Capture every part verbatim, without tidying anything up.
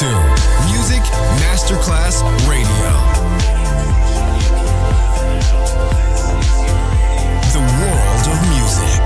to Music Masterclass Radio, the world of music.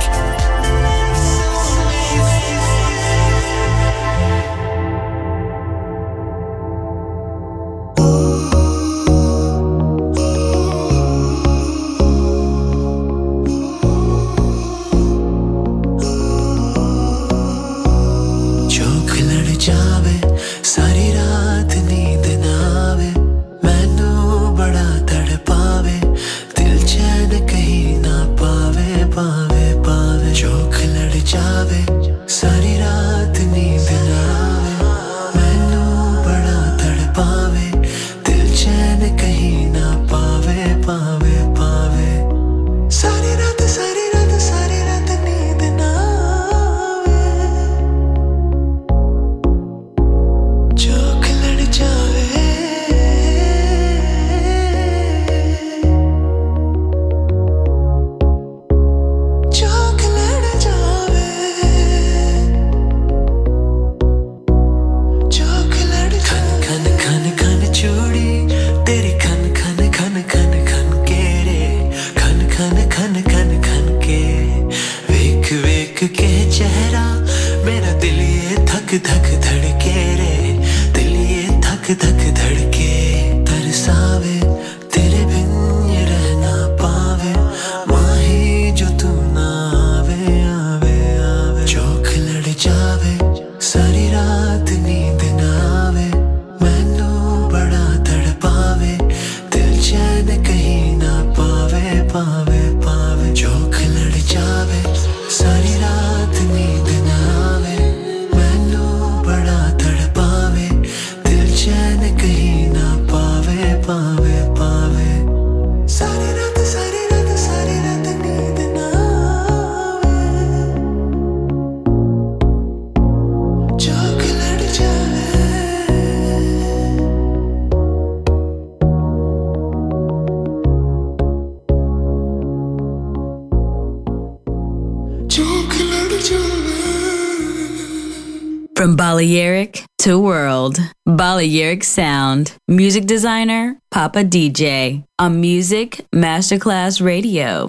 From Balearic to World, Balearic Sound, Music Designer, Papa D J, on Music Masterclass Radio.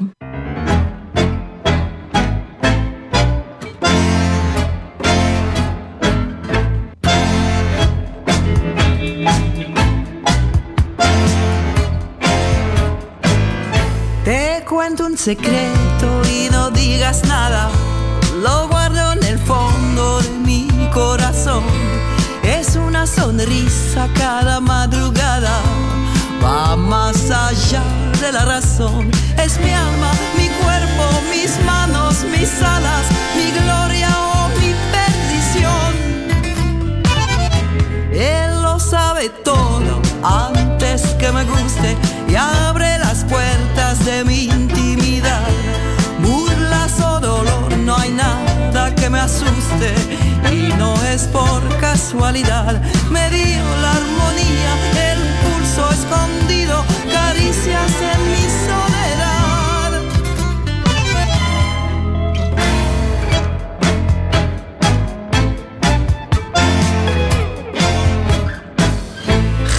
Te cuento un secreto y no digas nada, lo guardo en el fondo de mi corazón. Es una sonrisa cada madrugada, va más allá de la razón. Es mi alma, mi cuerpo, mis manos, mis alas, mi gloria o mi perdición. Él lo sabe todo antes que me guste y abre las puertas de mi intimidad. Burlas o dolor, no hay nada que me asuste, y no es por casualidad. Me dio la armonía, el pulso escondido, caricias en mi soledad.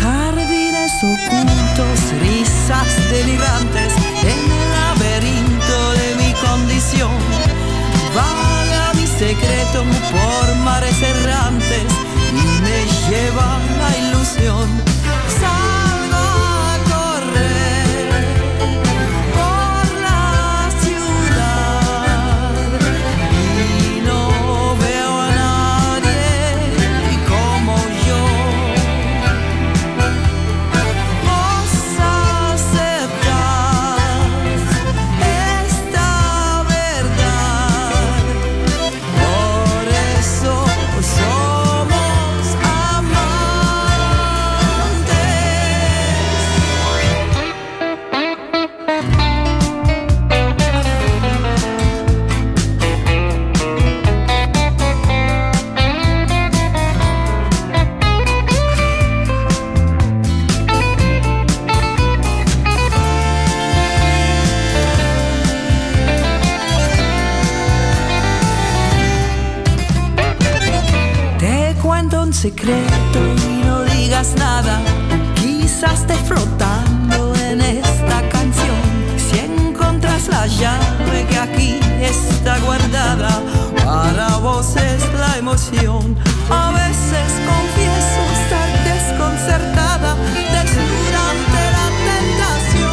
Jardines ocultos, risas delirantes, en el laberinto de mi condición. Vaga mi secreto por mares errantes y me lleva la ilusión. Salgo a correr un secreto y no digas nada. Quizás te flotando en esta canción. Si encontras la llave que aquí está guardada, para vos es la emoción. A veces confieso estar desconcertada, desnuda ante la tentación.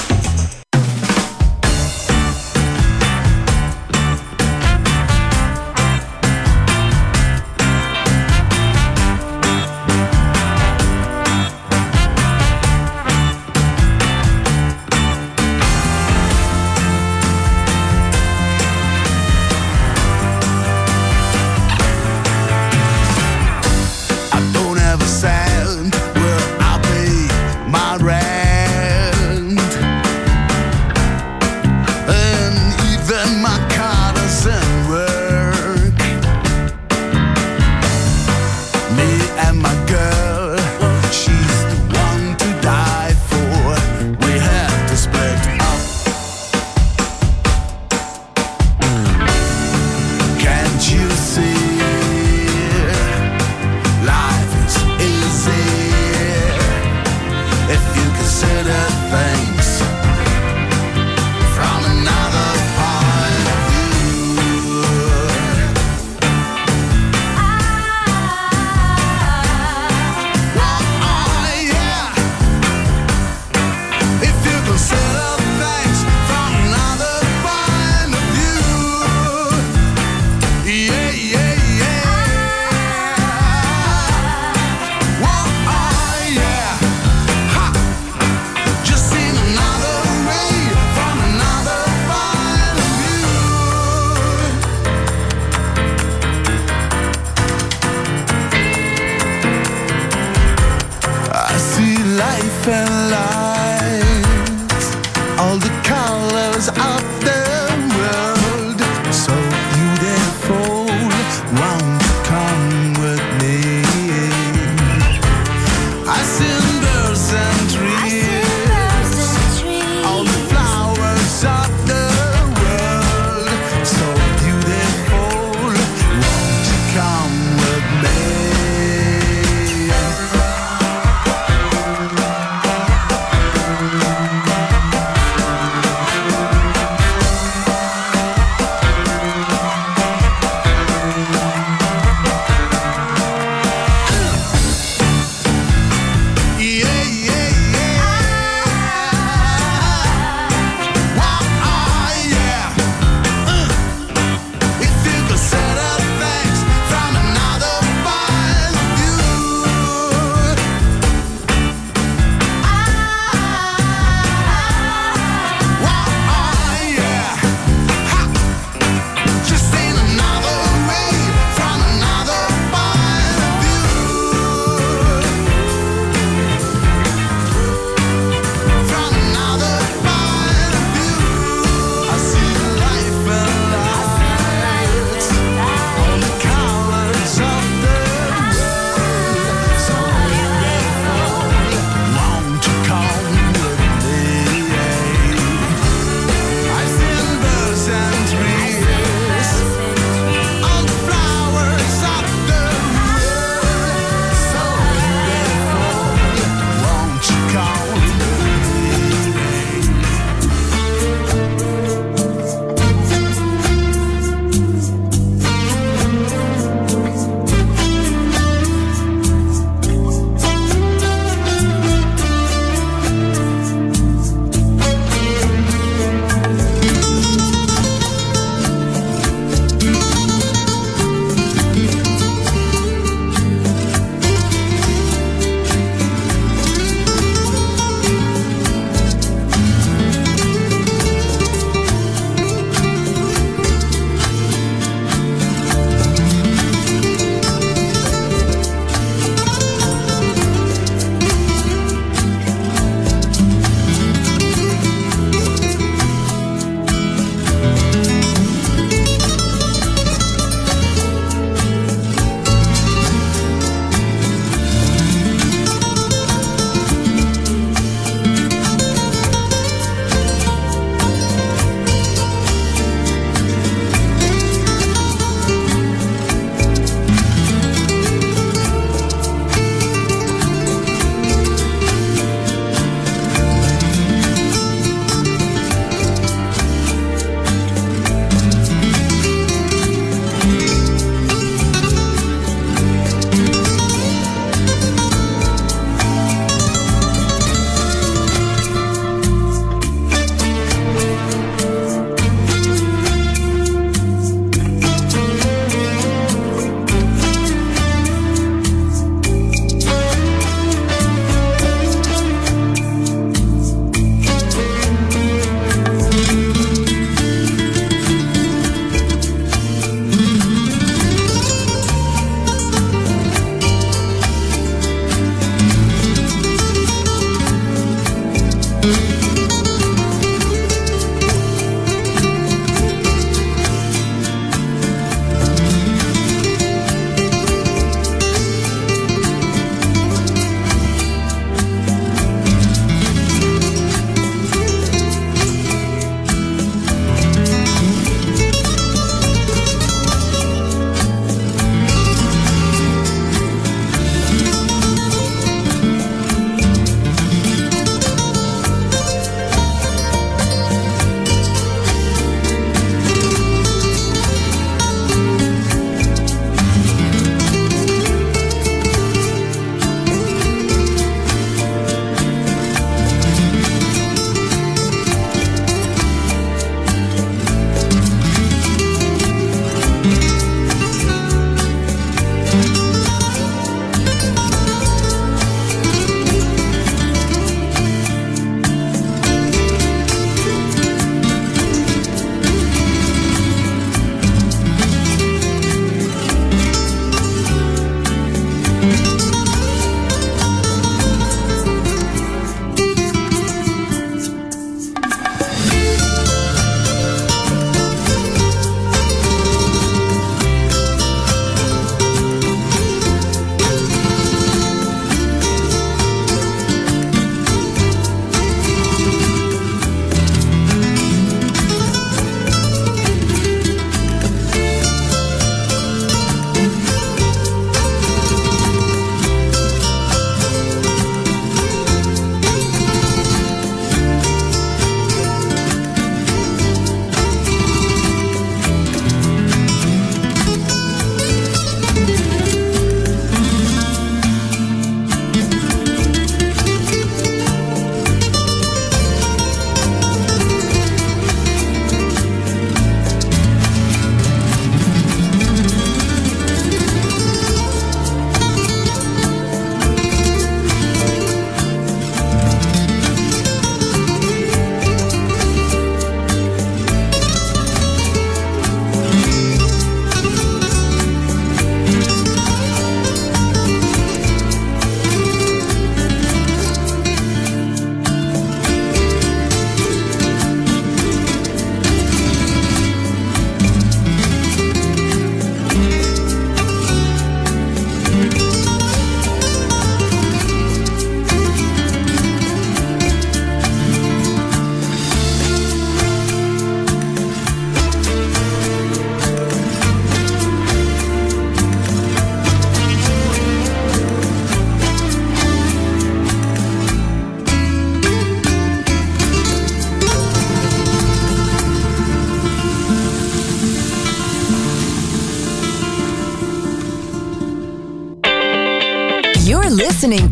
listening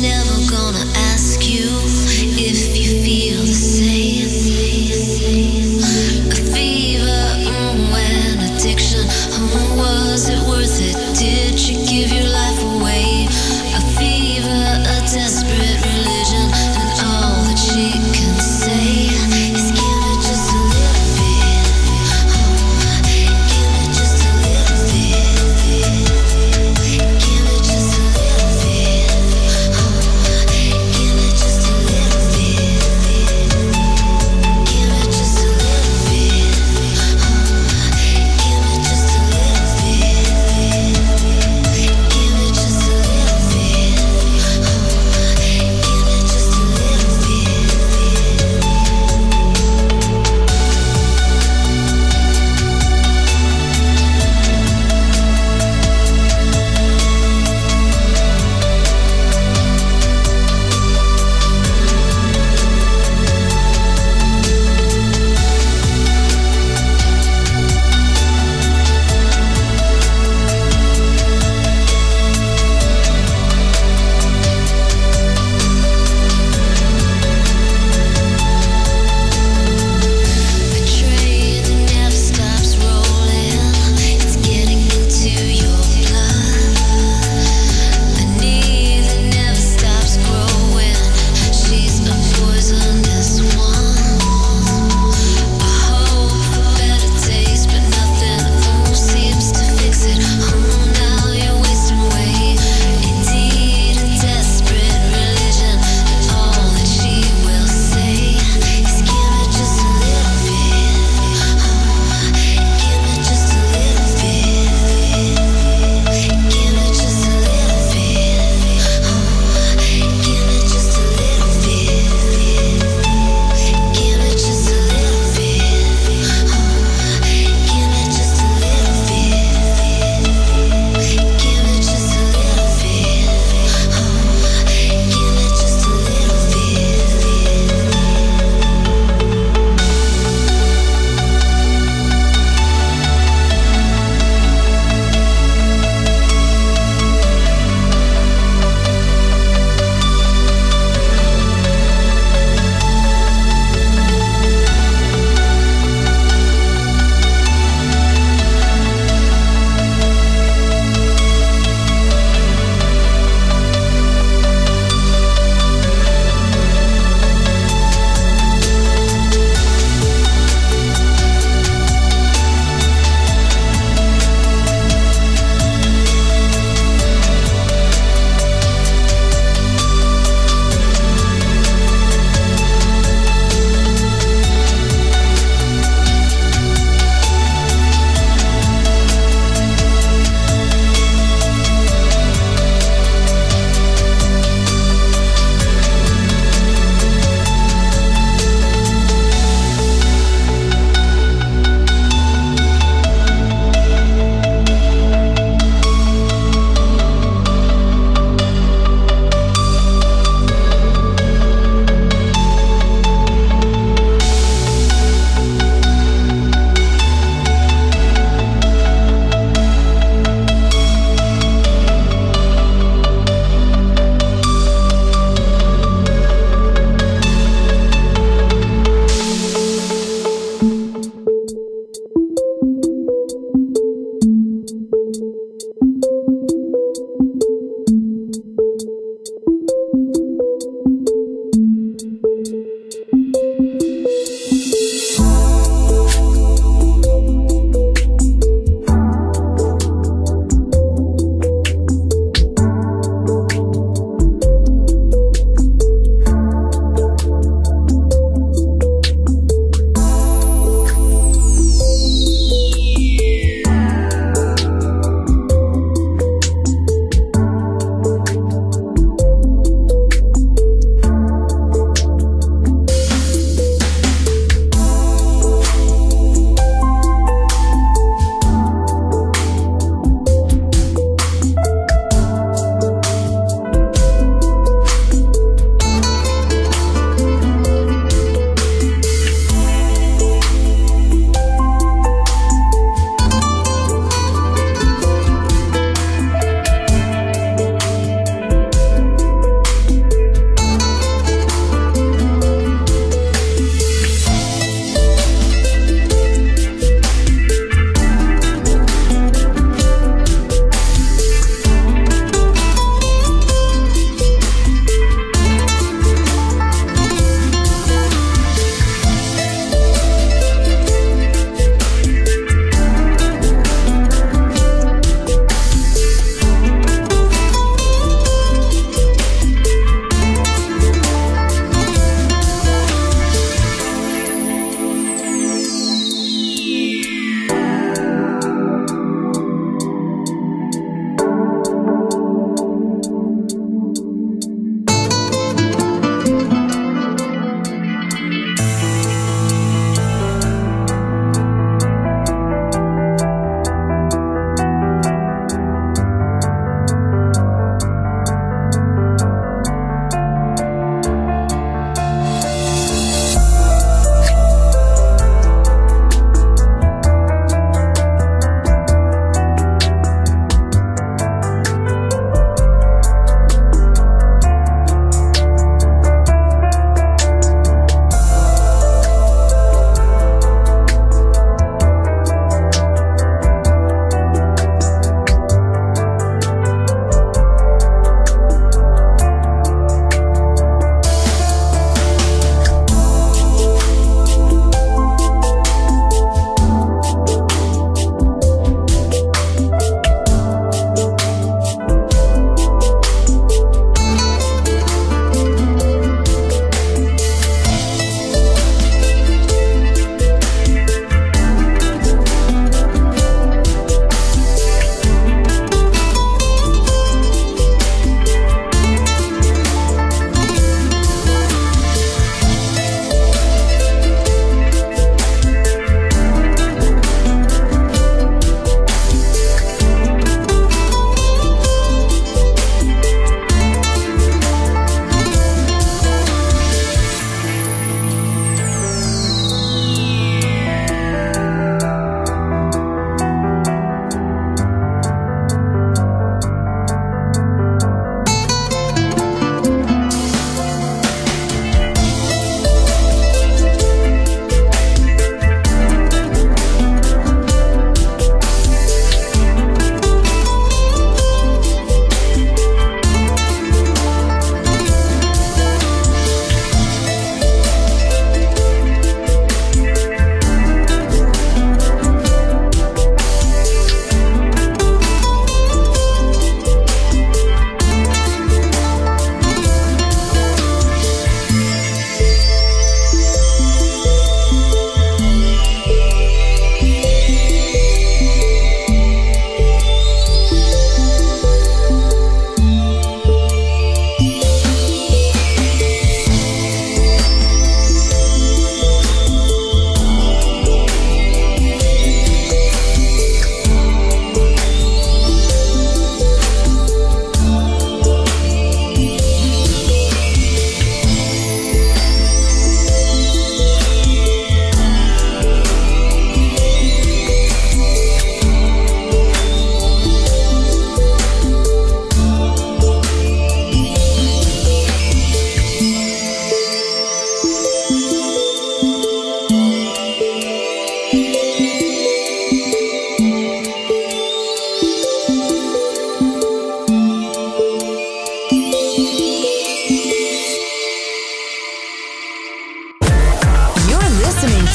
Never gonna ask you if you feel the same.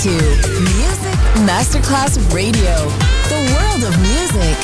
to Music Masterclass Radio, the world of music.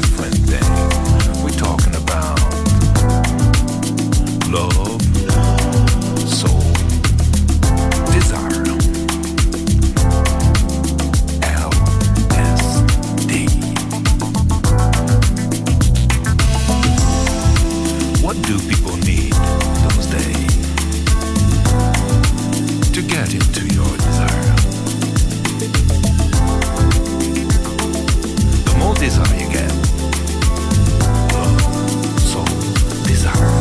different thing. We're talking about love, soul, desire, L S D. What do people need those days to get into your desire? Desire you get. Love, soul, desire.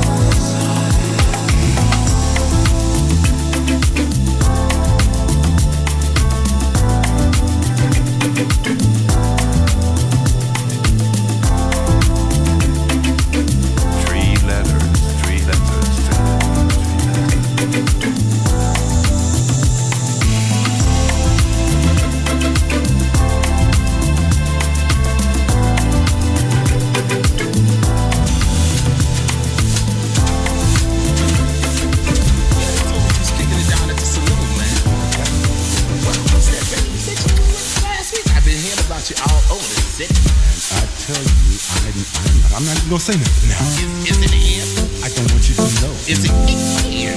Three letters, three letters, three letters. I'm not gonna say nothing now. Is it here? I don't want you to know. Is it here?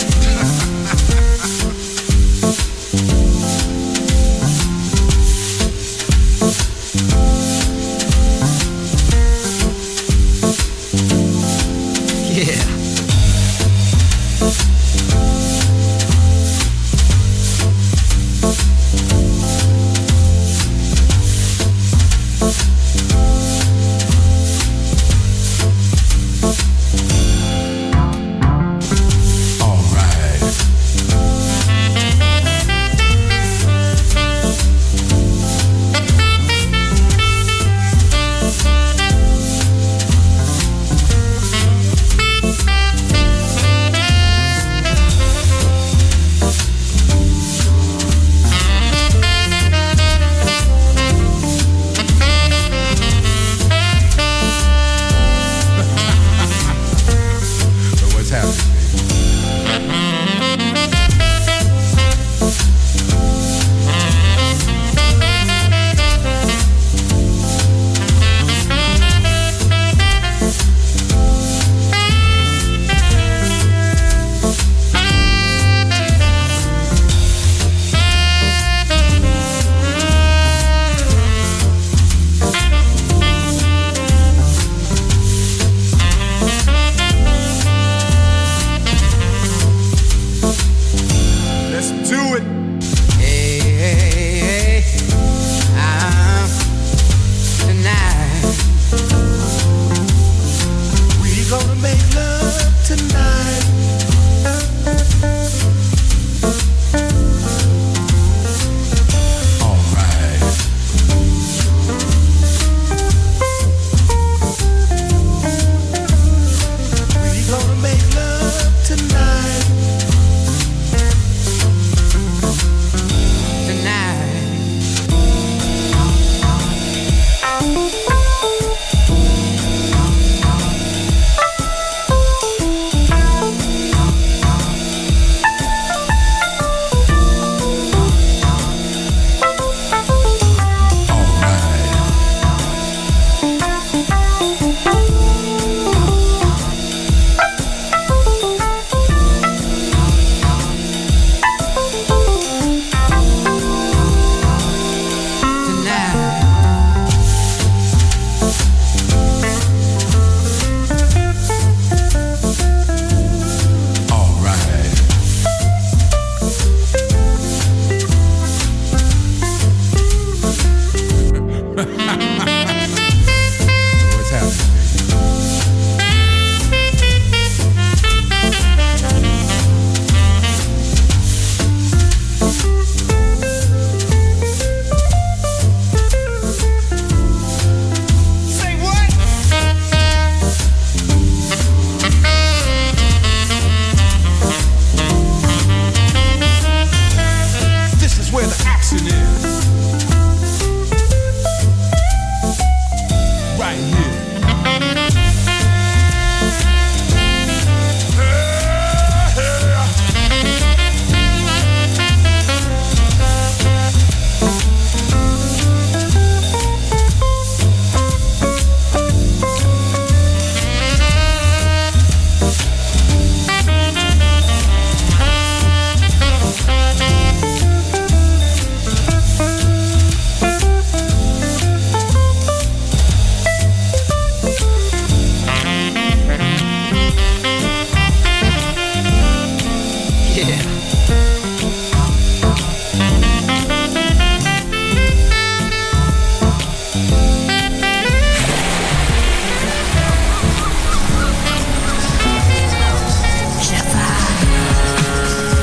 Where the action is.